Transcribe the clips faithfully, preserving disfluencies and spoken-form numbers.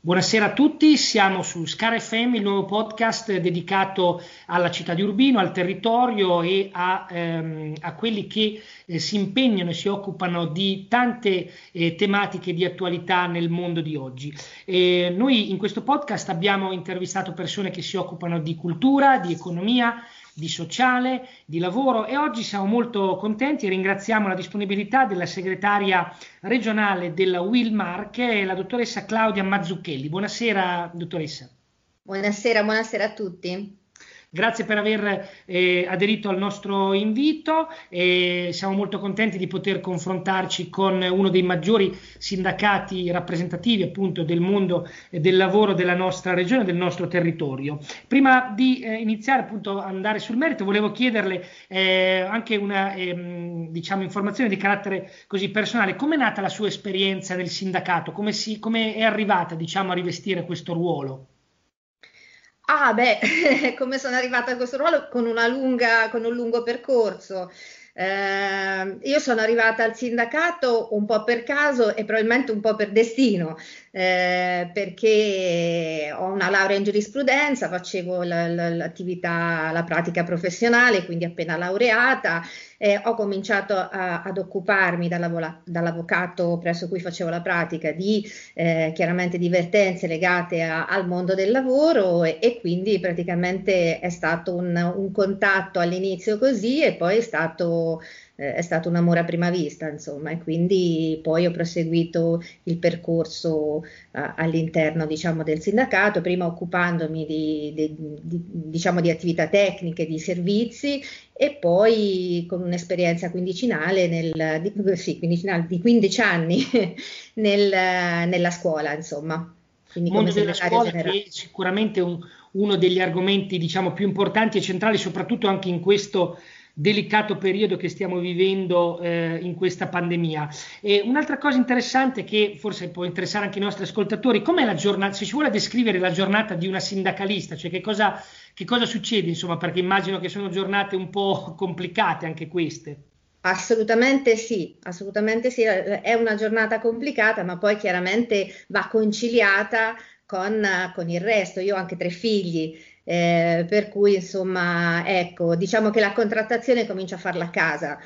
Buonasera a tutti, siamo su Scar F M, il nuovo podcast dedicato alla città di Urbino, al territorio e a, ehm, a quelli che eh, si impegnano e si occupano di tante eh, tematiche di attualità nel mondo di oggi. Eh, noi in questo podcast abbiamo intervistato persone che si occupano di cultura, di economia, di sociale, di lavoro e oggi siamo molto contenti e ringraziamo la disponibilità della segretaria regionale della U I L Marche, la dottoressa Claudia Mazzucchelli. Buonasera dottoressa. Buonasera, buonasera a tutti. Grazie per aver eh, aderito al nostro invito, eh, siamo molto contenti di poter confrontarci con uno dei maggiori sindacati rappresentativi appunto del mondo eh, del lavoro della nostra regione, del nostro territorio. Prima di eh, iniziare appunto a andare sul merito volevo chiederle eh, anche una eh, diciamo, informazione di carattere così personale. Come è nata la sua esperienza nel sindacato, come, si, come è arrivata diciamo, a rivestire questo ruolo? Ah beh, come sono arrivata a questo ruolo? Con, una lunga, con un lungo percorso. Eh, io sono arrivata al sindacato un po' per caso e probabilmente un po' per destino, eh, perché ho una laurea in giurisprudenza, facevo l- l- l'attività, la pratica professionale, quindi appena laureata. Eh, ho cominciato a, ad occuparmi dall'avo- dall'avvocato presso cui facevo la pratica di eh, chiaramente vertenze legate a, al mondo del lavoro e, e quindi praticamente è stato un, un contatto all'inizio così e poi è stato, eh, è stato un amore a prima vista insomma e quindi poi ho proseguito il percorso eh, all'interno diciamo del sindacato, prima occupandomi di, di, di, diciamo, di attività tecniche, di servizi e poi con un'esperienza quindicinale, nel, di, sì, quindicinale di quindici anni nel, nella scuola, insomma. Quindi mondo come della scuola generale. Che è sicuramente un, uno degli argomenti diciamo, più importanti e centrali, soprattutto anche in questo delicato periodo che stiamo vivendo eh, in questa pandemia. E un'altra cosa interessante che forse può interessare anche i nostri ascoltatori, com'è la giornata, se ci vuole descrivere la giornata di una sindacalista, cioè che cosa, che cosa succede, insomma, perché immagino che sono giornate un po' complicate anche queste. Assolutamente sì, assolutamente sì, è una giornata complicata, ma poi chiaramente va conciliata con, con il resto. Io ho anche tre figli. Eh, per cui insomma ecco diciamo che la contrattazione comincio a farla a casa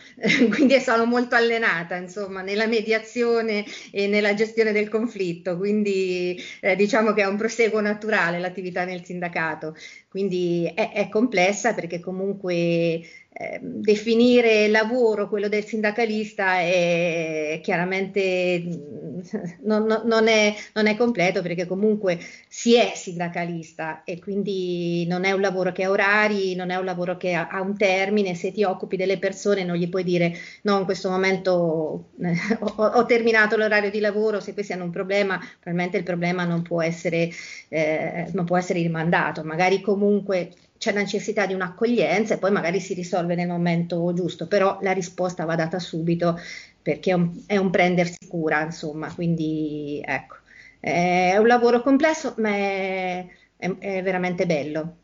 quindi sono molto allenata insomma nella mediazione e nella gestione del conflitto, quindi eh, diciamo che è un proseguo naturale l'attività nel sindacato, quindi è, è complessa perché comunque Eh, definire lavoro quello del sindacalista è chiaramente non, non, non, è, non è completo perché comunque si è sindacalista e quindi non è un lavoro che ha orari, non è un lavoro che ha, ha un termine. Se ti occupi delle persone non gli puoi dire no, in questo momento eh, ho, ho terminato l'orario di lavoro, se questi hanno un problema probabilmente il problema non può essere, eh, non può essere rimandato, magari comunque c'è la necessità di un'accoglienza e poi magari si risolve nel momento giusto, però la risposta va data subito perché è un, è un prendersi cura, insomma, quindi ecco, è un lavoro complesso ma è, è, è veramente bello.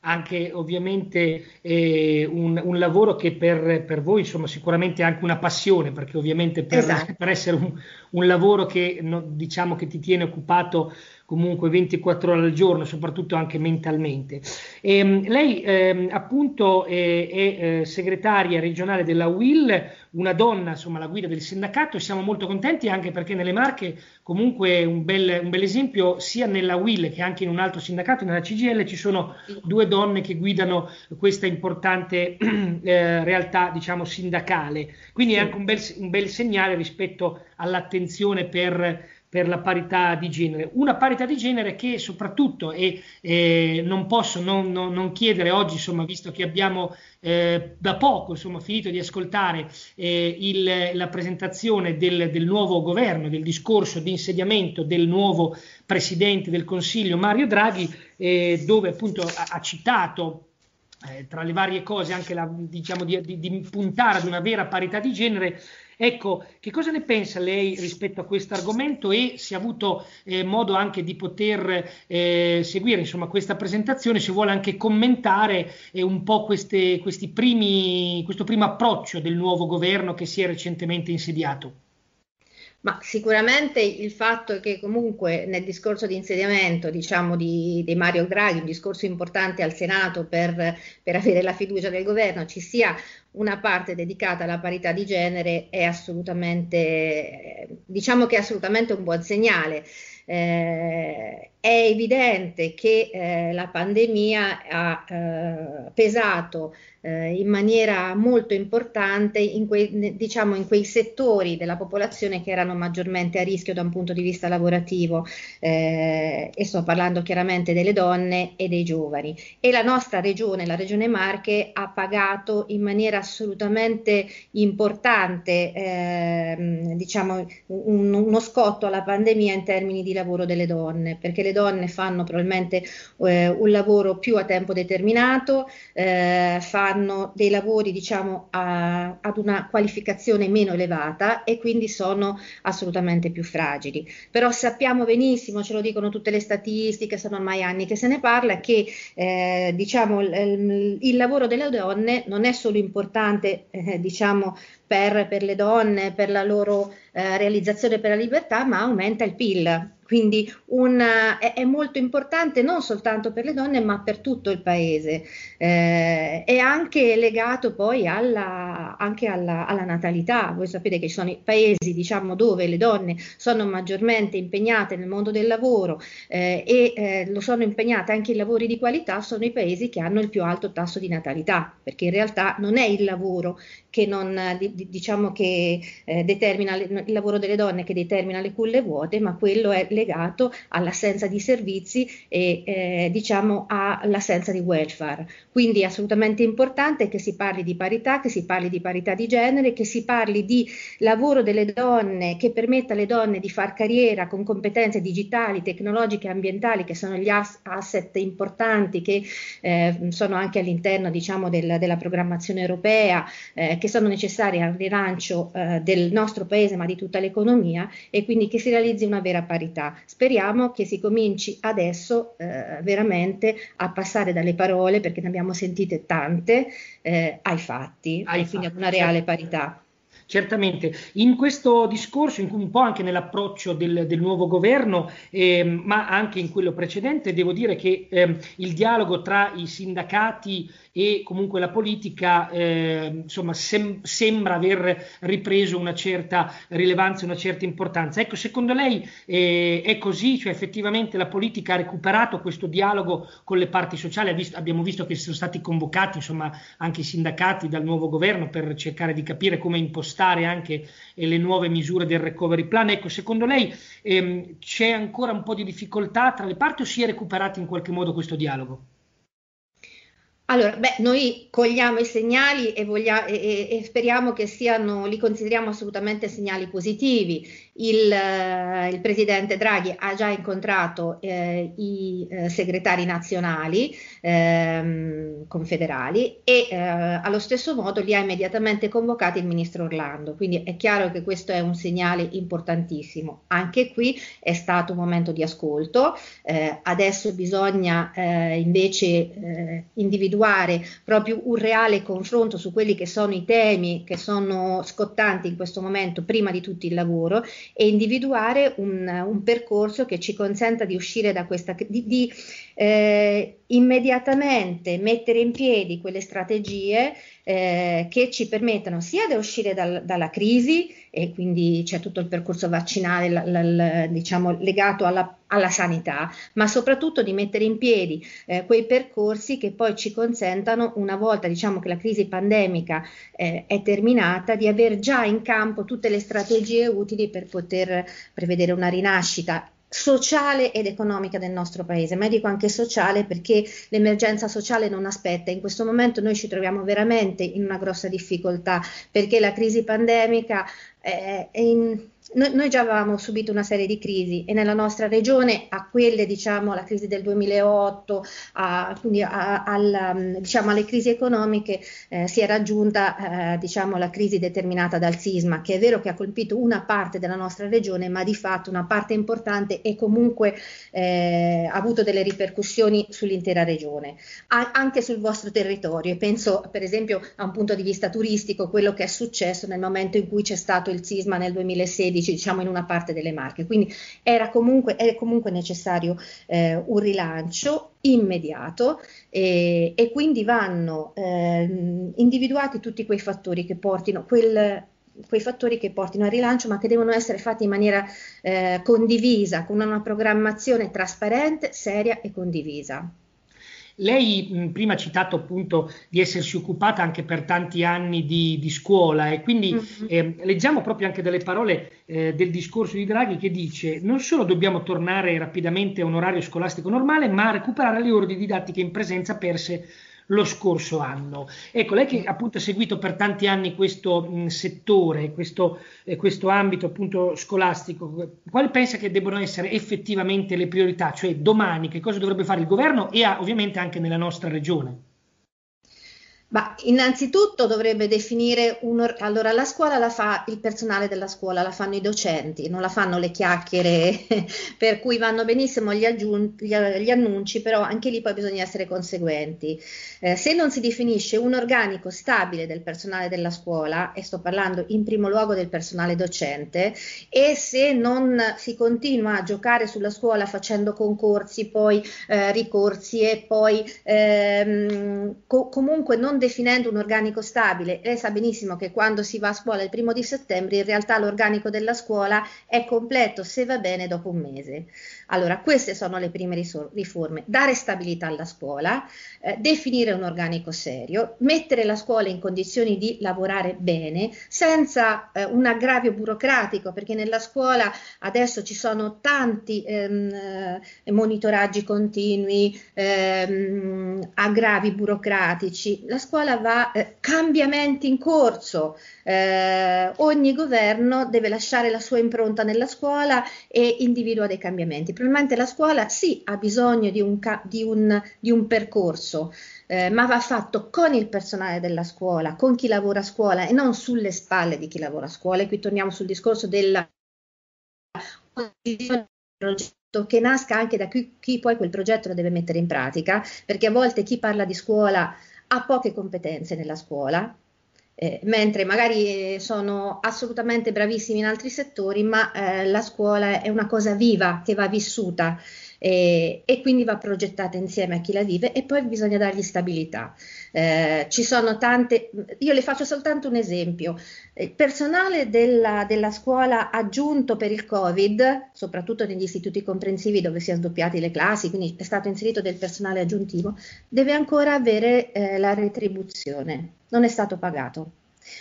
Anche ovviamente eh, un, un lavoro che per, per voi insomma sicuramente è anche una passione, perché ovviamente per, esatto. per essere un, un lavoro che no, diciamo che ti tiene occupato comunque ventiquattro ore al giorno, soprattutto anche mentalmente. E, lei eh, appunto eh, è segretaria regionale della U I L, una donna insomma alla guida del sindacato, e siamo molto contenti anche perché nelle Marche comunque un bel, un bel esempio sia nella U I L che anche in un altro sindacato, nella C G I L ci sono due donne che guidano questa importante eh, realtà diciamo sindacale, quindi è anche un bel, un bel segnale rispetto all'attenzione per, per la parità di genere, una parità di genere che soprattutto, e eh, non posso non, non, non chiedere oggi, insomma, visto che abbiamo eh, da poco insomma, finito di ascoltare eh, il, la presentazione del, del nuovo governo, del discorso di insediamento del nuovo Presidente del Consiglio Mario Draghi, eh, dove appunto ha, ha citato eh, tra le varie cose anche la, diciamo, di, di, di puntare ad una vera parità di genere. Ecco, che cosa ne pensa lei rispetto a questo argomento e se ha avuto eh, modo anche di poter eh, seguire insomma, questa presentazione, se vuole anche commentare eh, un po' queste, questi primi, questo primo approccio del nuovo governo che si è recentemente insediato? Ma sicuramente il fatto che comunque nel discorso di insediamento diciamo di, di Mario Draghi, un discorso importante al Senato per, per avere la fiducia del governo, ci sia una parte dedicata alla parità di genere è assolutamente, diciamo che è assolutamente un buon segnale. Eh, è evidente che eh, la pandemia ha eh, pesato eh, in maniera molto importante in quei, diciamo, in quei settori della popolazione che erano maggiormente a rischio da un punto di vista lavorativo eh, e sto parlando chiaramente delle donne e dei giovani, e la nostra regione, la regione Marche, ha pagato in maniera assolutamente importante eh, diciamo, un, uno scotto alla pandemia in termini di lavoro delle donne, perché le donne fanno probabilmente eh, un lavoro più a tempo determinato, eh, fanno dei lavori diciamo a, ad una qualificazione meno elevata e quindi sono assolutamente più fragili. Però sappiamo benissimo, ce lo dicono tutte le statistiche, sono ormai anni che se ne parla, che eh, diciamo il, il lavoro delle donne non è solo importante eh, diciamo per, per le donne, per la loro eh, realizzazione, per la libertà, ma aumenta il P I L. Quindi una, è, è molto importante non soltanto per le donne ma per tutto il paese, eh, è anche legato poi alla, anche alla, alla natalità. Voi sapete che ci sono i paesi diciamo, dove le donne sono maggiormente impegnate nel mondo del lavoro eh, e eh, lo sono impegnate anche in lavori di qualità, sono i paesi che hanno il più alto tasso di natalità, perché in realtà non è il lavoro che, non, diciamo che eh, determina le, il lavoro delle donne che determina le culle vuote, ma quello è legato all'assenza di servizi e eh, diciamo all'assenza di welfare. Quindi è assolutamente importante che si parli di parità, che si parli di parità di genere, che si parli di lavoro delle donne che permetta alle donne di far carriera con competenze digitali, tecnologiche e ambientali, che sono gli as- asset importanti che eh, sono anche all'interno diciamo, del, della programmazione europea, eh, che sono necessari al rilancio eh, del nostro paese ma di tutta l'economia, e quindi che si realizzi una vera parità. Speriamo che si cominci adesso eh, veramente a passare dalle parole, perché ne abbiamo sentite tante, eh, ai fatti, ai fini ad una reale parità. Certamente, in questo discorso, in un po' anche nell'approccio del, del nuovo governo, eh, ma anche in quello precedente, devo dire che eh, il dialogo tra i sindacati e comunque la politica eh, insomma sem- sembra aver ripreso una certa rilevanza, una certa importanza. Ecco, secondo lei eh, è così? Cioè effettivamente la politica ha recuperato questo dialogo con le parti sociali? Ha visto, abbiamo visto che sono stati convocati insomma anche i sindacati dal nuovo governo per cercare di capire come impostare anche eh, le nuove misure del recovery plan. Ecco, secondo lei ehm, c'è ancora un po' di difficoltà tra le parti o si è recuperato in qualche modo questo dialogo? Allora, beh, noi cogliamo i segnali e, voglia, e, e speriamo che siano, li consideriamo assolutamente segnali positivi. Il, eh, il presidente Draghi ha già incontrato eh, i eh, segretari nazionali eh, confederali e eh, allo stesso modo li ha immediatamente convocati il ministro Orlando. Quindi è chiaro che questo è un segnale importantissimo. Anche qui è stato un momento di ascolto, eh, adesso bisogna eh, invece eh, individuare proprio un reale confronto su quelli che sono i temi che sono scottanti in questo momento, prima di tutto il lavoro, e individuare un, un percorso che ci consenta di uscire da questa di, di eh, immediatamente mettere in piedi quelle strategie eh, che ci permettano sia di uscire dal, dalla crisi e quindi c'è tutto il percorso vaccinale la, la, la, diciamo legato alla, alla sanità, ma soprattutto di mettere in piedi eh, quei percorsi che poi ci consentano, una volta diciamo che la crisi pandemica eh, è terminata, di aver già in campo tutte le strategie utili per poter prevedere una rinascita sociale ed economica del nostro paese, ma dico anche sociale perché l'emergenza sociale non aspetta. In questo momento noi ci troviamo veramente in una grossa difficoltà perché la crisi pandemica eh, è in... Noi già avevamo subito una serie di crisi e nella nostra regione a quelle, diciamo, alla crisi del duemilaotto, a, quindi a, alla, diciamo, alle crisi economiche eh, si era aggiunta eh, diciamo, la crisi determinata dal sisma, che è vero che ha colpito una parte della nostra regione, ma di fatto una parte importante e comunque eh, ha avuto delle ripercussioni sull'intera regione, a, anche sul vostro territorio. E penso per esempio a un punto di vista turistico, quello che è successo nel momento in cui c'è stato il sisma nel duemilasedici, diciamo in una parte delle Marche, quindi era comunque, era comunque necessario eh, un rilancio immediato e, e quindi vanno eh, individuati tutti quei fattori che portino quel quei fattori che portino al rilancio, ma che devono essere fatti in maniera eh, condivisa, con una programmazione trasparente, seria e condivisa. Lei mh, prima ha citato appunto di essersi occupata anche per tanti anni di, di scuola e quindi mm-hmm. eh, leggiamo proprio anche delle parole eh, del discorso di Draghi che dice: non solo dobbiamo tornare rapidamente a un orario scolastico normale, ma recuperare le ore didattiche in presenza perse lo scorso anno. Ecco, lei che appunto ha seguito per tanti anni questo mh, settore, questo, eh, questo ambito appunto scolastico, quali pensa che debbano essere effettivamente le priorità? Cioè domani che cosa dovrebbe fare il governo e ah, ovviamente anche nella nostra regione? Ma innanzitutto dovrebbe definire, un allora la scuola la fa il personale della scuola, la fanno i docenti, non la fanno le chiacchiere, per cui vanno benissimo gli, aggiun- gli, gli annunci, però anche lì poi bisogna essere conseguenti. Eh, se non si definisce un organico stabile del personale della scuola, e sto parlando in primo luogo del personale docente, e se non si continua a giocare sulla scuola facendo concorsi, poi eh, ricorsi e poi ehm, co- comunque non definendo un organico stabile, lei sa benissimo che quando si va a scuola il primo di settembre in realtà l'organico della scuola è completo, se va bene, dopo un mese. Allora queste sono le prime risor- riforme, dare stabilità alla scuola, eh, definire un organico serio, mettere la scuola in condizioni di lavorare bene, senza eh, un aggravio burocratico, perché nella scuola adesso ci sono tanti ehm, monitoraggi continui, ehm, aggravi burocratici, la scuola va, eh, cambiamenti in corso, eh, ogni governo deve lasciare la sua impronta nella scuola e individua dei cambiamenti. Probabilmente la scuola sì ha bisogno di un, ca- di un, di un percorso, eh, ma va fatto con il personale della scuola, con chi lavora a scuola e non sulle spalle di chi lavora a scuola. E qui torniamo sul discorso della che nasca anche da chi, chi poi quel progetto lo deve mettere in pratica, perché a volte chi parla di scuola ha poche competenze nella scuola, eh, mentre magari sono assolutamente bravissimi in altri settori, ma eh, la scuola è una cosa viva che va vissuta eh, e quindi va progettata insieme a chi la vive e poi bisogna dargli stabilità. Eh, ci sono tante, io le faccio soltanto un esempio, il personale della, della scuola aggiunto per il Covid, soprattutto negli istituti comprensivi dove si è sdoppiati le classi, quindi è stato inserito del personale aggiuntivo, deve ancora avere eh, la retribuzione, non è stato pagato.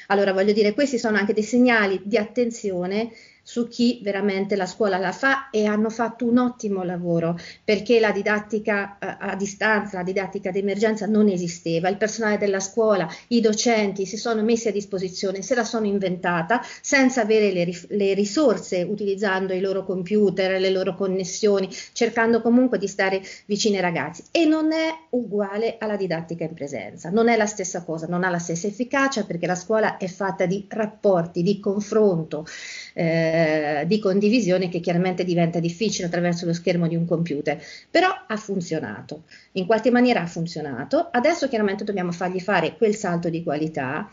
Allora voglio dire, questi sono anche dei segnali di attenzione su chi veramente la scuola la fa e hanno fatto un ottimo lavoro, perché la didattica a, a distanza, la didattica d'emergenza non esisteva, il personale della scuola, i docenti si sono messi a disposizione, se la sono inventata senza avere le, le risorse, utilizzando i loro computer, le loro connessioni, cercando comunque di stare vicini ai ragazzi, e non è uguale alla didattica in presenza, non è la stessa cosa, non ha la stessa efficacia, perché la scuola è fatta di rapporti, di confronto, eh, di condivisione, che chiaramente diventa difficile attraverso lo schermo di un computer, però ha funzionato, in qualche maniera ha funzionato. Adesso chiaramente dobbiamo fargli fare quel salto di qualità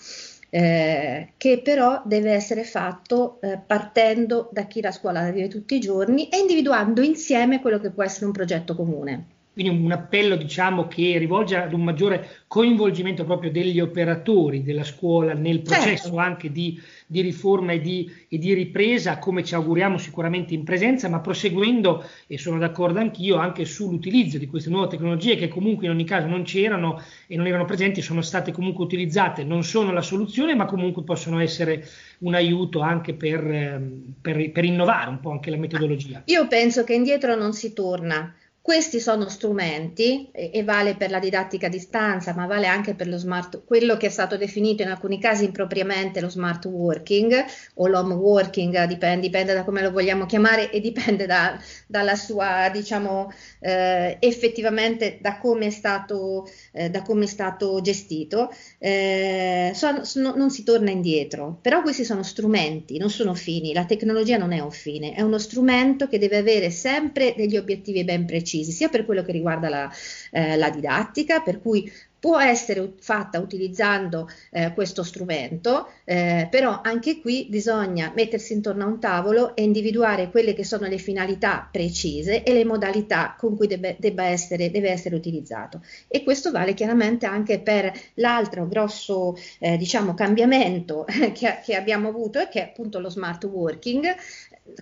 eh, che però deve essere fatto eh, partendo da chi la scuola la vive tutti i giorni e individuando insieme quello che può essere un progetto comune. Quindi un appello, diciamo, che rivolge ad un maggiore coinvolgimento proprio degli operatori della scuola nel processo, certo, anche di, di riforma e di, e di ripresa, come ci auguriamo sicuramente in presenza, ma proseguendo, e sono d'accordo anch'io, anche sull'utilizzo di queste nuove tecnologie che comunque in ogni caso non c'erano e non erano presenti, sono state comunque utilizzate, non sono la soluzione, ma comunque possono essere un aiuto anche per, per, per innovare un po' anche la metodologia. Io penso che indietro non si torna. Questi sono strumenti, e, e vale per la didattica a distanza, ma vale anche per lo smart, quello che è stato definito in alcuni casi impropriamente lo smart working o l'home working, dipende, dipende da come lo vogliamo chiamare e dipende da, dalla sua, diciamo, eh, effettivamente da come è stato, eh, da come è stato gestito. Eh, sono, sono, non si torna indietro, però questi sono strumenti, non sono fini. La tecnologia non è un fine, è uno strumento che deve avere sempre degli obiettivi ben precisi, sia per quello che riguarda la, eh, la didattica, per cui può essere fatta utilizzando eh, questo strumento, eh, però anche qui bisogna mettersi intorno a un tavolo e individuare quelle che sono le finalità precise e le modalità con cui debba, debba essere, deve essere utilizzato. E questo vale chiaramente anche per l'altro grosso eh, diciamo cambiamento che, che abbiamo avuto, e che è appunto lo smart working,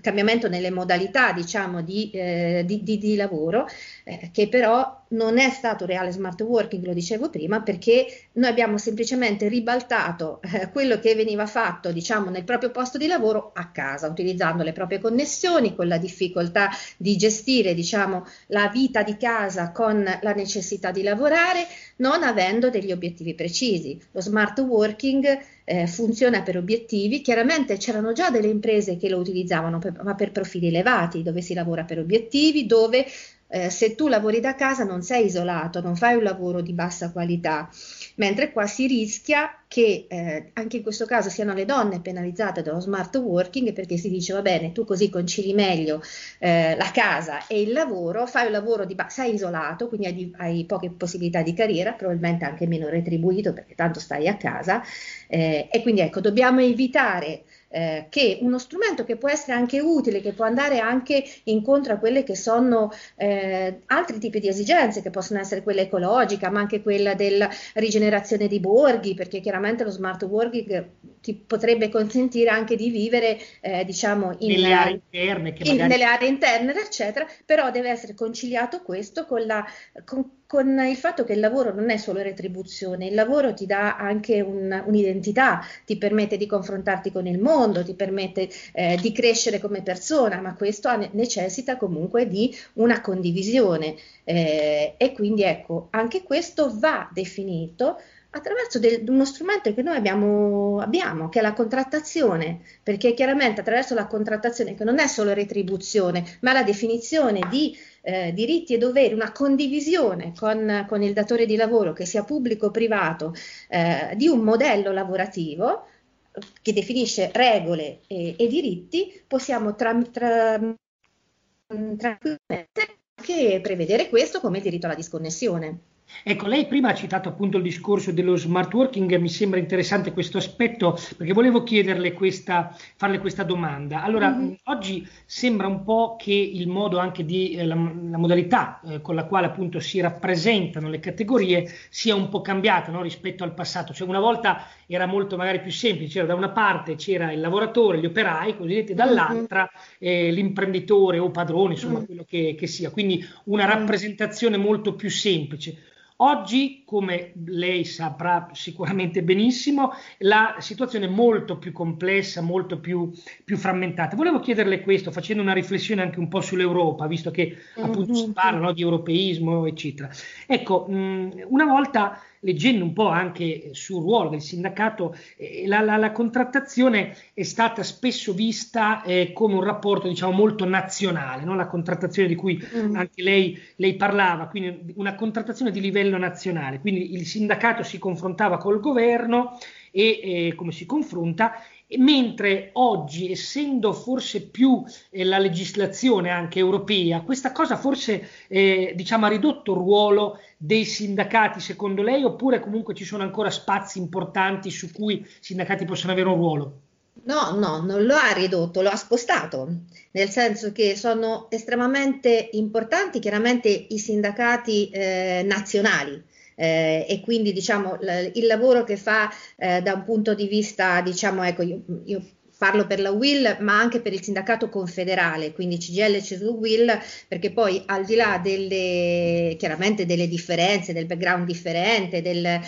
cambiamento nelle modalità, diciamo, di, eh, di, di, di lavoro, eh, che però non è stato reale smart working, lo dicevo prima, perché noi abbiamo semplicemente ribaltato eh, quello che veniva fatto, diciamo, nel proprio posto di lavoro a casa, utilizzando le proprie connessioni, con la difficoltà di gestire, diciamo, la vita di casa con la necessità di lavorare, non avendo degli obiettivi precisi. Lo smart working eh, funziona per obiettivi. Chiaramente c'erano già delle imprese che lo utilizzavano, per, ma per profili elevati, dove si lavora per obiettivi, dove Eh, se tu lavori da casa non sei isolato, non fai un lavoro di bassa qualità, mentre qua si rischia che eh, anche in questo caso siano le donne penalizzate dallo smart working, perché si dice va bene, tu così concili meglio eh, la casa e il lavoro, fai un lavoro di ba- sei isolato, quindi hai, di- hai poche possibilità di carriera, probabilmente anche meno retribuito perché tanto stai a casa, eh, e quindi ecco, dobbiamo evitare Eh, che uno strumento che può essere anche utile, che può andare anche incontro a quelle che sono eh, altri tipi di esigenze, che possono essere quella ecologica, ma anche quella della rigenerazione di borghi, perché chiaramente lo smart working ti potrebbe consentire anche di vivere eh, diciamo in, nelle aree interne, che in, magari... nelle aree interne, eccetera, però deve essere conciliato questo con la con, con il fatto che il lavoro non è solo retribuzione, il lavoro ti dà anche un, un'identità, ti permette di confrontarti con il mondo, ti permette eh, di crescere come persona, ma questo ha, necessita comunque di una condivisione eh, e quindi ecco, anche questo va definito attraverso del, uno strumento che noi abbiamo, abbiamo, che è la contrattazione, perché chiaramente attraverso la contrattazione, che non è solo retribuzione, ma la definizione di eh, diritti e doveri, una condivisione con, con il datore di lavoro, che sia pubblico o privato, eh, di un modello lavorativo che definisce regole e, e diritti, possiamo tra, tra, tranquillamente anche prevedere questo come il diritto alla disconnessione. Ecco, lei prima ha citato appunto il discorso dello smart working, mi sembra interessante questo aspetto, perché volevo chiederle questa, farle questa domanda. Allora, mm-hmm. oggi sembra un po' che il modo anche di, eh, la, la modalità eh, con la quale appunto si rappresentano le categorie sia un po' cambiata, no, rispetto al passato, cioè una volta era molto magari più semplice, c'era da una parte c'era il lavoratore, gli operai, cosiddetti, dall'altra eh, l'imprenditore o padrone, insomma mm-hmm. quello che, che sia, quindi una rappresentazione molto più semplice. Oggi, come lei saprà sicuramente benissimo, la situazione è molto più complessa, molto più, più frammentata. Volevo chiederle questo, facendo una riflessione anche un po' sull'Europa, visto che mm-hmm. appunto si parla, no, di europeismo, eccetera. Ecco, mh, una volta, leggendo un po' anche sul ruolo del sindacato, eh, la, la, la contrattazione è stata spesso vista eh, come un rapporto, diciamo, molto nazionale, no? La contrattazione di cui mm. anche lei, lei parlava, quindi una contrattazione di livello nazionale, quindi il sindacato si confrontava col governo e eh, come si confronta, mentre oggi, essendo forse più eh, la legislazione anche europea, questa cosa forse eh, diciamo ha ridotto il ruolo dei sindacati, secondo lei, oppure comunque ci sono ancora spazi importanti su cui i sindacati possono avere un ruolo? No, no, non lo ha ridotto, lo ha spostato, nel senso che sono estremamente importanti chiaramente i sindacati eh, nazionali. Eh, e quindi diciamo l- il lavoro che fa eh, da un punto di vista, diciamo, ecco, io, io parlo per la U I L ma anche per il sindacato confederale, quindi C G I L, Cisl, U I L, perché poi al di là delle chiaramente delle differenze, del background differente, del, eh,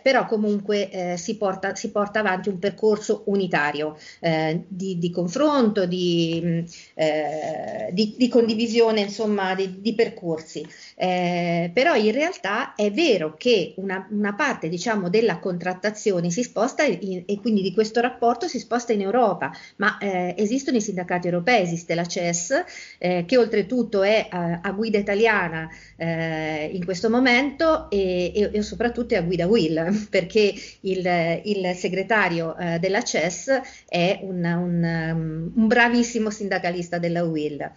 però comunque eh, si, porta, si porta avanti un percorso unitario eh, di, di confronto, di, eh, di, di condivisione, insomma, di, di percorsi. Eh, però in realtà è vero che una, una parte, diciamo, della contrattazione si sposta in, e quindi di questo rapporto si sposta in Europa, ma eh, esistono i sindacati europei, esiste la C E S eh, che oltretutto è a, a guida italiana eh, in questo momento e, e, e soprattutto è a guida U I L, perché il, il segretario eh, della C E S è un, un, un bravissimo sindacalista della U I L.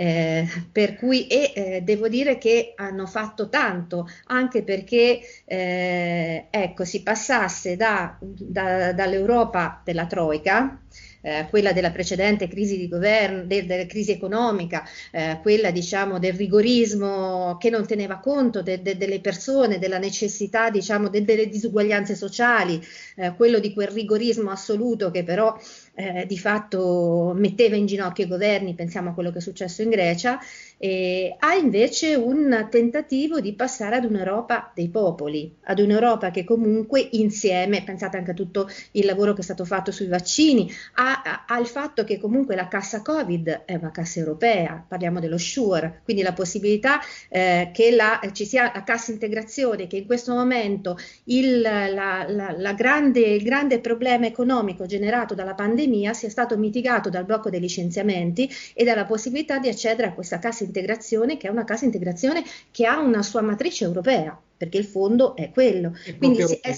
Eh, per cui e eh, devo dire che hanno fatto tanto anche perché eh, ecco, si passasse da, da, dall'Europa della Troica, eh, quella della precedente crisi di governo, del, della crisi economica, eh, quella, diciamo, del rigorismo che non teneva conto de, de, delle persone, della necessità, diciamo, de, delle disuguaglianze sociali, eh, quello di quel rigorismo assoluto che però Eh, di fatto metteva in ginocchio i governi, pensiamo a quello che è successo in Grecia, eh, ha invece un tentativo di passare ad un'Europa dei popoli, ad un'Europa che comunque insieme, pensate anche a tutto il lavoro che è stato fatto sui vaccini, a, a, al fatto che comunque la cassa Covid è una cassa europea, parliamo dello SURE, quindi la possibilità eh, che la, ci sia la cassa integrazione, che in questo momento il, la, la, la grande, il grande problema economico generato dalla pandemia sia stato mitigato dal blocco dei licenziamenti e dalla possibilità di accedere a questa cassa integrazione, che è una cassa integrazione che ha una sua matrice europea, perché il fondo è quello. È Quindi si è,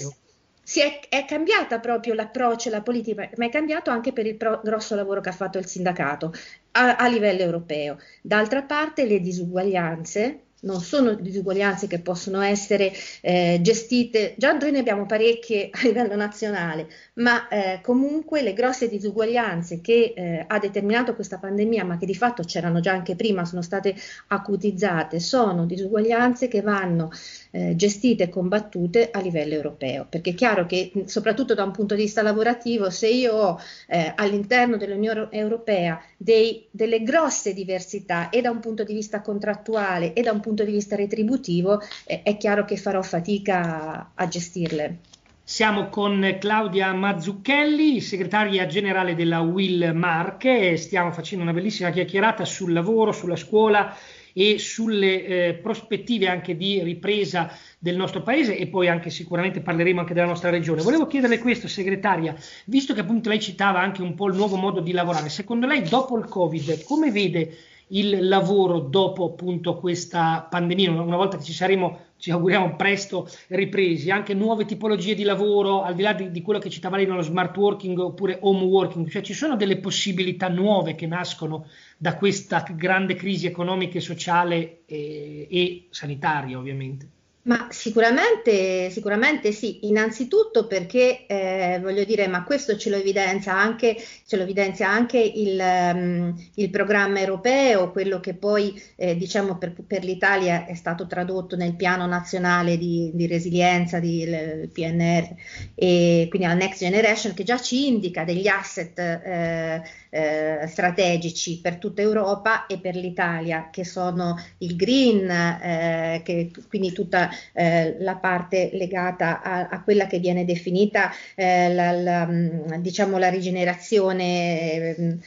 si è, è cambiata proprio l'approccio, la politica, ma è cambiato anche per il pro, grosso lavoro che ha fatto il sindacato a, a livello europeo. D'altra parte le disuguaglianze non sono disuguaglianze che possono essere eh, gestite, già noi ne abbiamo parecchie a livello nazionale, ma eh, comunque le grosse disuguaglianze che eh, ha determinato questa pandemia, ma che di fatto c'erano già anche prima, sono state acutizzate, sono disuguaglianze che vanno eh, gestite e combattute a livello europeo, perché è chiaro che soprattutto da un punto di vista lavorativo, se io ho eh, all'interno dell'Unione Europea dei, delle grosse diversità e da un punto di vista contrattuale e da un punto punto di vista retributivo, eh, è chiaro che farò fatica a, a gestirle. Siamo con Claudia Mazzucchelli, segretaria generale della U I L Marche, e stiamo facendo una bellissima chiacchierata sul lavoro, sulla scuola e sulle eh, prospettive anche di ripresa del nostro paese, e poi anche sicuramente parleremo anche della nostra regione. Volevo chiederle questo, segretaria, visto che appunto lei citava anche un po' il nuovo modo di lavorare, secondo lei dopo il Covid come vede il lavoro dopo appunto questa pandemia, una volta che ci saremo, ci auguriamo presto, ripresi, anche nuove tipologie di lavoro, al di là di, di quello che citava lei, nello smart working oppure home working, cioè ci sono delle possibilità nuove che nascono da questa grande crisi economica e sociale e, e sanitaria ovviamente? Ma sicuramente, sicuramente sì, innanzitutto perché eh, voglio dire, ma questo ce lo evidenzia anche, ce lo evidenzia anche il, um, il programma europeo, quello che poi eh, diciamo per, per l'Italia è stato tradotto nel piano nazionale di, di resilienza, di il P N R, e quindi la Next Generation, che già ci indica degli asset eh, eh, strategici per tutta Europa e per l'Italia, che sono il green, eh, che quindi tutta Eh, la parte legata a, a quella che viene definita eh, la, la, diciamo la rigenerazione eh,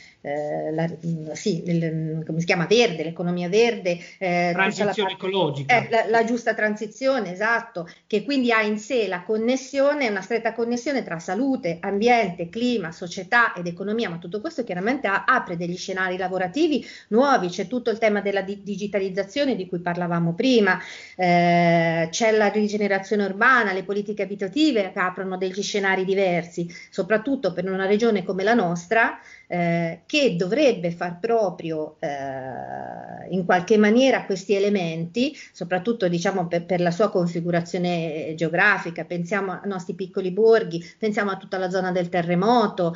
La, sì, il, come si chiama, verde, l'economia verde, eh, transizione la parte, ecologica, eh, la, la giusta transizione, esatto, che quindi ha in sé la connessione, una stretta connessione tra salute, ambiente, clima, società ed economia, ma tutto questo chiaramente ha, apre degli scenari lavorativi nuovi, c'è tutto il tema della di- digitalizzazione di cui parlavamo prima, eh, c'è la rigenerazione urbana, le politiche abitative che aprono degli scenari diversi, soprattutto per una regione come la nostra, Eh, che dovrebbe far proprio eh, in qualche maniera questi elementi, soprattutto diciamo per, per la sua configurazione geografica, pensiamo ai nostri piccoli borghi, pensiamo a tutta la zona del terremoto,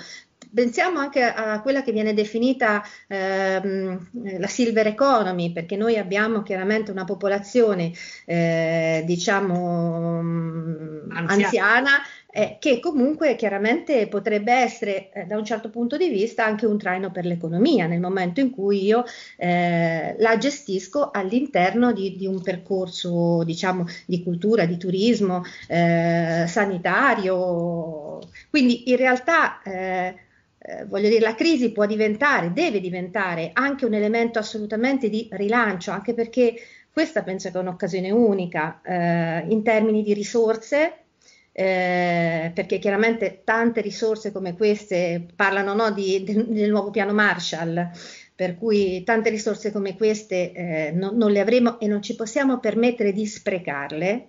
Pensiamo anche a quella che viene definita ehm, la silver economy, perché noi abbiamo chiaramente una popolazione eh, diciamo anziana, anziana eh, che comunque chiaramente potrebbe essere eh, da un certo punto di vista anche un traino per l'economia, nel momento in cui io eh, la gestisco all'interno di, di un percorso diciamo di cultura, di turismo, eh, sanitario. Quindi in realtà eh, Eh, voglio dire, la crisi può diventare, deve diventare anche un elemento assolutamente di rilancio, anche perché questa penso che è un'occasione unica eh, in termini di risorse, eh, perché chiaramente tante risorse come queste parlano no, di, del, del nuovo piano Marshall, per cui tante risorse come queste eh, no, non le avremo e non ci possiamo permettere di sprecarle,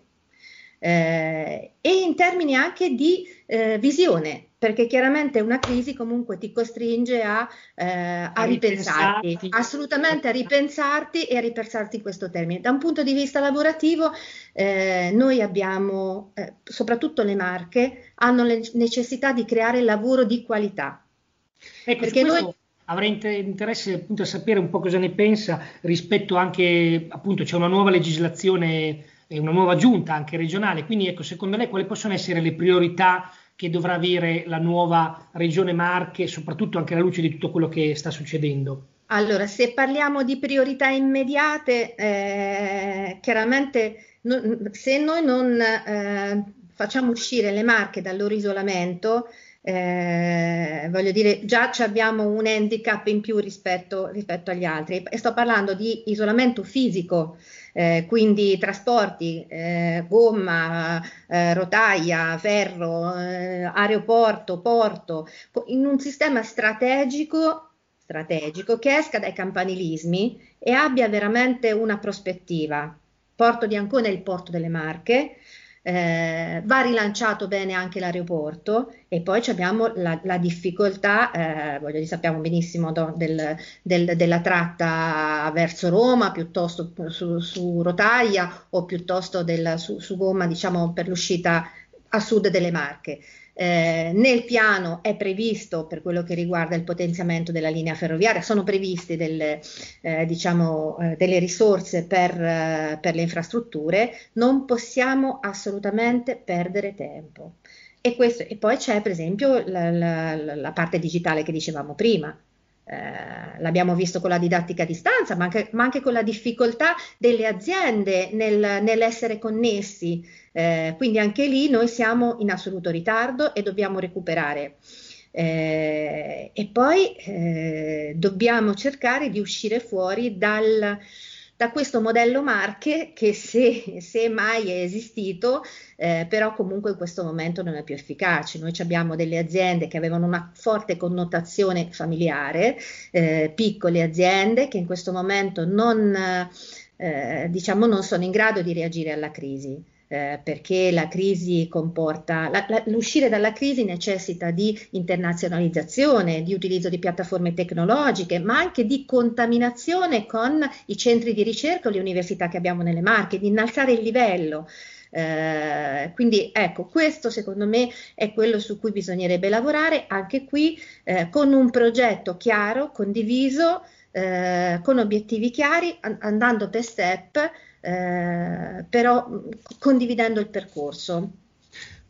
eh, e in termini anche di eh, visione. Perché chiaramente una crisi comunque ti costringe a, eh, a, a ripensarti, ripensarti, assolutamente a ripensarti e a ripensarti in questo termine. Da un punto di vista lavorativo eh, noi abbiamo, eh, soprattutto le Marche, hanno le necessità di creare lavoro di qualità. Ecco, perché noi... Avrei interesse appunto a sapere un po' cosa ne pensa rispetto anche, appunto c'è una nuova legislazione e una nuova giunta anche regionale, quindi ecco secondo lei quali possono essere le priorità che dovrà avere la nuova Regione Marche, soprattutto anche alla luce di tutto quello che sta succedendo? Allora, se parliamo di priorità immediate, eh, chiaramente no, se noi non eh, facciamo uscire le Marche dal loro isolamento, eh, voglio dire, già abbiamo un handicap in più rispetto, rispetto agli altri, e sto parlando di isolamento fisico. Eh, quindi trasporti, eh, gomma, eh, rotaia, ferro, eh, aeroporto, porto, in un sistema strategico, strategico che esca dai campanilismi e abbia veramente una prospettiva. Porto di Ancona è il porto delle Marche, eh, va rilanciato bene anche l'aeroporto, e poi abbiamo la, la difficoltà, eh, voglio dire, sappiamo benissimo do, del, del, della tratta verso Roma, piuttosto su, su rotaia o piuttosto del, su, su gomma, diciamo, per l'uscita a sud delle Marche. Eh, nel piano è previsto, per quello che riguarda il potenziamento della linea ferroviaria, sono previste delle, eh, diciamo, eh, delle risorse per, eh, per le infrastrutture, non possiamo assolutamente perdere tempo. E, questo, e poi c'è per esempio la, la, la parte digitale che dicevamo prima, eh, l'abbiamo visto con la didattica a distanza, ma anche, ma anche con la difficoltà delle aziende nel, nell'essere connessi, eh, quindi anche lì noi siamo in assoluto ritardo e dobbiamo recuperare. Eh, e poi eh, dobbiamo cercare di uscire fuori dal... da questo modello Marche che se, se mai è esistito, eh, però comunque in questo momento non è più efficace. Noi abbiamo delle aziende che avevano una forte connotazione familiare, eh, piccole aziende che in questo momento non, eh, diciamo non sono in grado di reagire alla crisi, eh, perché la crisi comporta, la, la, l'uscire dalla crisi necessita di internazionalizzazione, di utilizzo di piattaforme tecnologiche, ma anche di contaminazione con i centri di ricerca o le università che abbiamo nelle Marche, di innalzare il livello. Eh, quindi ecco, questo secondo me è quello su cui bisognerebbe lavorare, anche qui eh, con un progetto chiaro, condiviso, eh, con obiettivi chiari, an- andando per step, eh, però condividendo il percorso.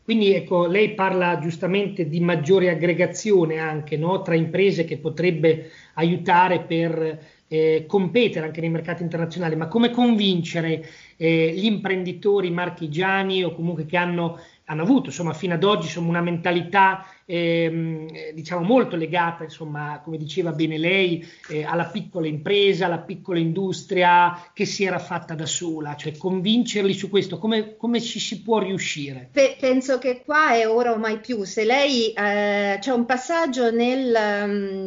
Quindi ecco, lei parla giustamente di maggiore aggregazione anche, no? Tra imprese, che potrebbe aiutare per eh, competere anche nei mercati internazionali, ma come convincere eh, gli imprenditori marchigiani o comunque che hanno, hanno avuto insomma fino ad oggi insomma, una mentalità eh, diciamo molto legata, insomma, come diceva bene lei, eh, alla piccola impresa, alla piccola industria che si era fatta da sola, cioè convincerli su questo, come, come ci si può riuscire? Pe- penso che qua è ora o mai più. Se lei eh, c'è un passaggio nel,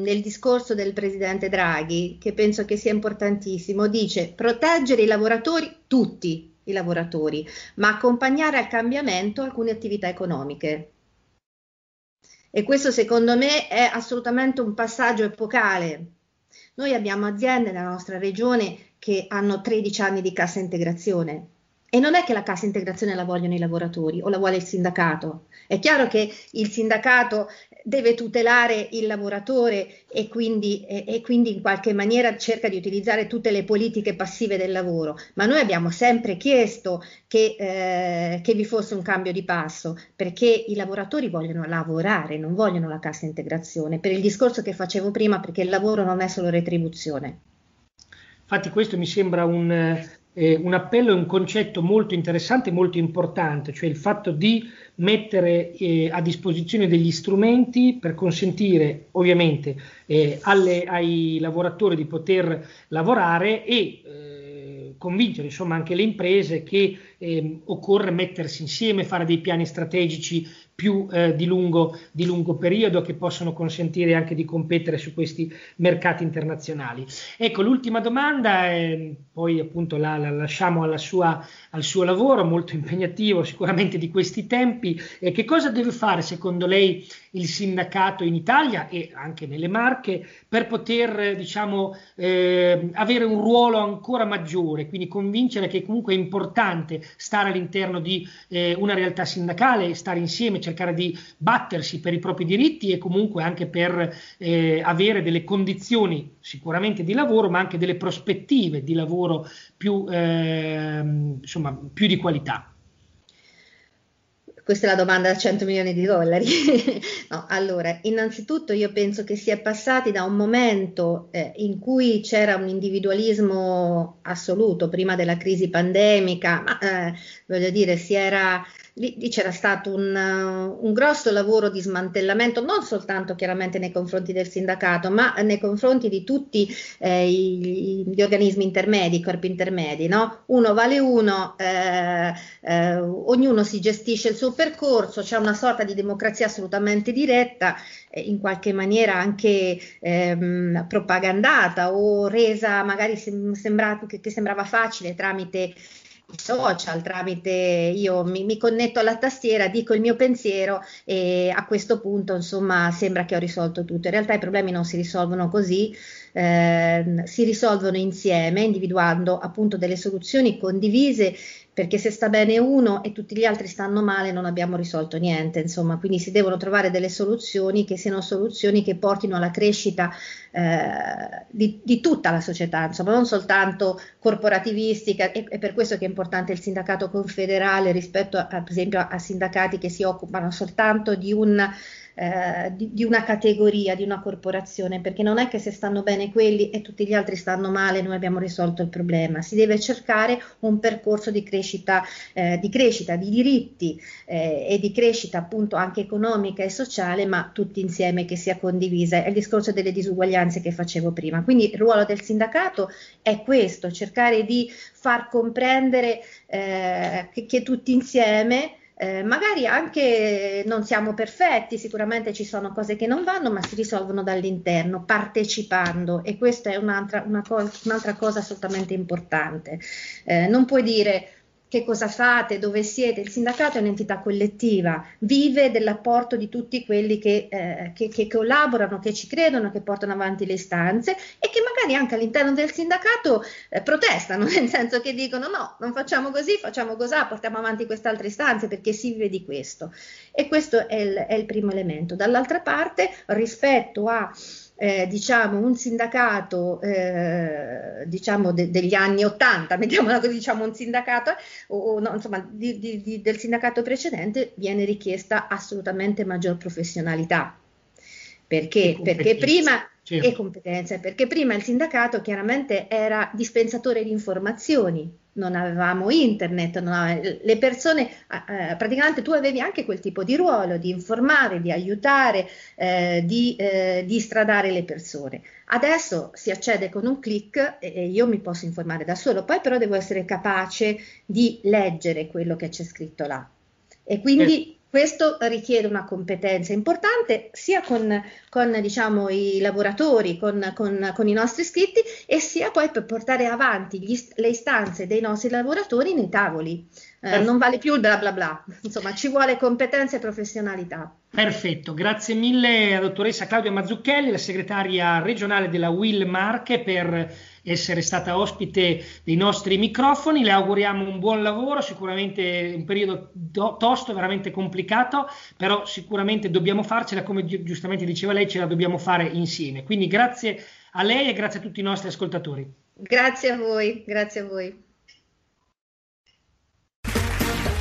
nel discorso del presidente Draghi che penso che sia importantissimo, dice proteggere i lavoratori, tutti i lavoratori, ma accompagnare al cambiamento alcune attività economiche. E questo secondo me è assolutamente un passaggio epocale. Noi abbiamo aziende nella nostra regione che hanno tredici anni di cassa integrazione, E non è che la cassa integrazione la vogliono i lavoratori o la vuole il sindacato. È chiaro che il sindacato deve tutelare il lavoratore e quindi, e, e quindi in qualche maniera cerca di utilizzare tutte le politiche passive del lavoro, ma noi abbiamo sempre chiesto che, eh, che vi fosse un cambio di passo, perché i lavoratori vogliono lavorare, non vogliono la cassa integrazione, per il discorso che facevo prima, perché il lavoro non è solo retribuzione. Infatti questo mi sembra un... Eh, un appello è un concetto molto interessante e molto importante, cioè il fatto di mettere eh, a disposizione degli strumenti per consentire ovviamente eh, alle, ai lavoratori di poter lavorare e eh, convincere insomma anche le imprese che eh, occorre mettersi insieme, fare dei piani strategici più eh, di, lungo, di lungo periodo che possono consentire anche di competere su questi mercati internazionali. Ecco, l'ultima domanda, eh, poi appunto la, la lasciamo alla sua, al suo lavoro, molto impegnativo sicuramente di questi tempi. Eh, che cosa deve fare secondo lei il sindacato in Italia e anche nelle Marche per poter eh, diciamo eh, avere un ruolo ancora maggiore, quindi convincere che comunque è importante stare all'interno di eh, una realtà sindacale, stare insieme, cercare di battersi per i propri diritti e comunque anche per eh, avere delle condizioni sicuramente di lavoro, ma anche delle prospettive di lavoro più, eh, insomma, più di qualità? Questa è la domanda da cento milioni di dollari. No, allora, innanzitutto io penso che si è passati da un momento eh, in cui c'era un individualismo assoluto, prima della crisi pandemica, ma eh, voglio dire, si era... Lì c'era stato un, un grosso lavoro di smantellamento, non soltanto chiaramente nei confronti del sindacato, ma nei confronti di tutti eh, i, gli organismi intermedi, i corpi intermedi, no? Uno vale uno, eh, eh, ognuno si gestisce il suo percorso, c'è una sorta di democrazia assolutamente diretta, eh, in qualche maniera anche ehm, propagandata o resa magari sem- sembrato, che, che sembrava facile tramite social, tramite io mi, mi connetto alla tastiera, dico il mio pensiero e a questo punto insomma sembra che ho risolto tutto. In realtà i problemi non si risolvono così, eh, si risolvono insieme individuando appunto delle soluzioni condivise, perché se sta bene uno e tutti gli altri stanno male non abbiamo risolto niente, insomma, quindi si devono trovare delle soluzioni che siano soluzioni che portino alla crescita eh, di, di tutta la società, insomma, non soltanto corporativistica. E, è per questo che è importante il sindacato confederale rispetto a, per esempio a, a sindacati che si occupano soltanto di un Eh, di, di una categoria, di una corporazione, perché non è che se stanno bene quelli e tutti gli altri stanno male noi abbiamo risolto il problema. Si deve cercare un percorso di crescita, eh, di crescita di diritti eh, e di crescita appunto anche economica e sociale, ma tutti insieme, che sia condivisa. È il discorso delle disuguaglianze che facevo prima, quindi il ruolo del sindacato è questo, cercare di far comprendere eh, che, che tutti insieme Eh, magari anche non siamo perfetti, sicuramente ci sono cose che non vanno, ma si risolvono dall'interno, partecipando, e questa è un'altra, una co- un'altra cosa assolutamente importante. Eh, non puoi dire che cosa fate, dove siete, il sindacato è un'entità collettiva, vive dell'apporto di tutti quelli che, eh, che, che collaborano, che ci credono, che portano avanti le istanze e che magari anche all'interno del sindacato eh, protestano, nel senso che dicono no, non facciamo così, facciamo cos'ha, portiamo avanti quest'altra istanza perché si vive di questo. E questo è il, è il primo elemento. Dall'altra parte, rispetto a Eh, diciamo un sindacato eh, diciamo de- degli anni ottanta, mettiamola così, diciamo un sindacato o, o no, insomma di, di, di, del sindacato precedente, viene richiesta assolutamente maggior professionalità, perché perché prima certo. E competenze, perché prima il sindacato chiaramente era dispensatore di informazioni, non avevamo internet, non avevamo, le persone eh, praticamente tu avevi anche quel tipo di ruolo di informare, di aiutare, eh, di, eh, di stradare le persone. Adesso si accede con un click e, e io mi posso informare da solo, poi però devo essere capace di leggere quello che c'è scritto là e quindi eh. Questo richiede una competenza importante sia con, con diciamo, i lavoratori, con, con, con i nostri iscritti, e sia poi per portare avanti gli, le istanze dei nostri lavoratori nei tavoli. eh, non vale più il bla bla bla, insomma ci vuole competenza e professionalità. Perfetto, grazie mille a dottoressa Claudia Mazzucchelli, la segretaria regionale della U I L Marche, per essere stata ospite dei nostri microfoni. Le auguriamo un buon lavoro, sicuramente un periodo do- tosto, veramente complicato, però sicuramente dobbiamo farcela, come gi- giustamente diceva lei, ce la dobbiamo fare insieme. Quindi grazie a lei e grazie a tutti i nostri ascoltatori. Grazie a voi, grazie a voi.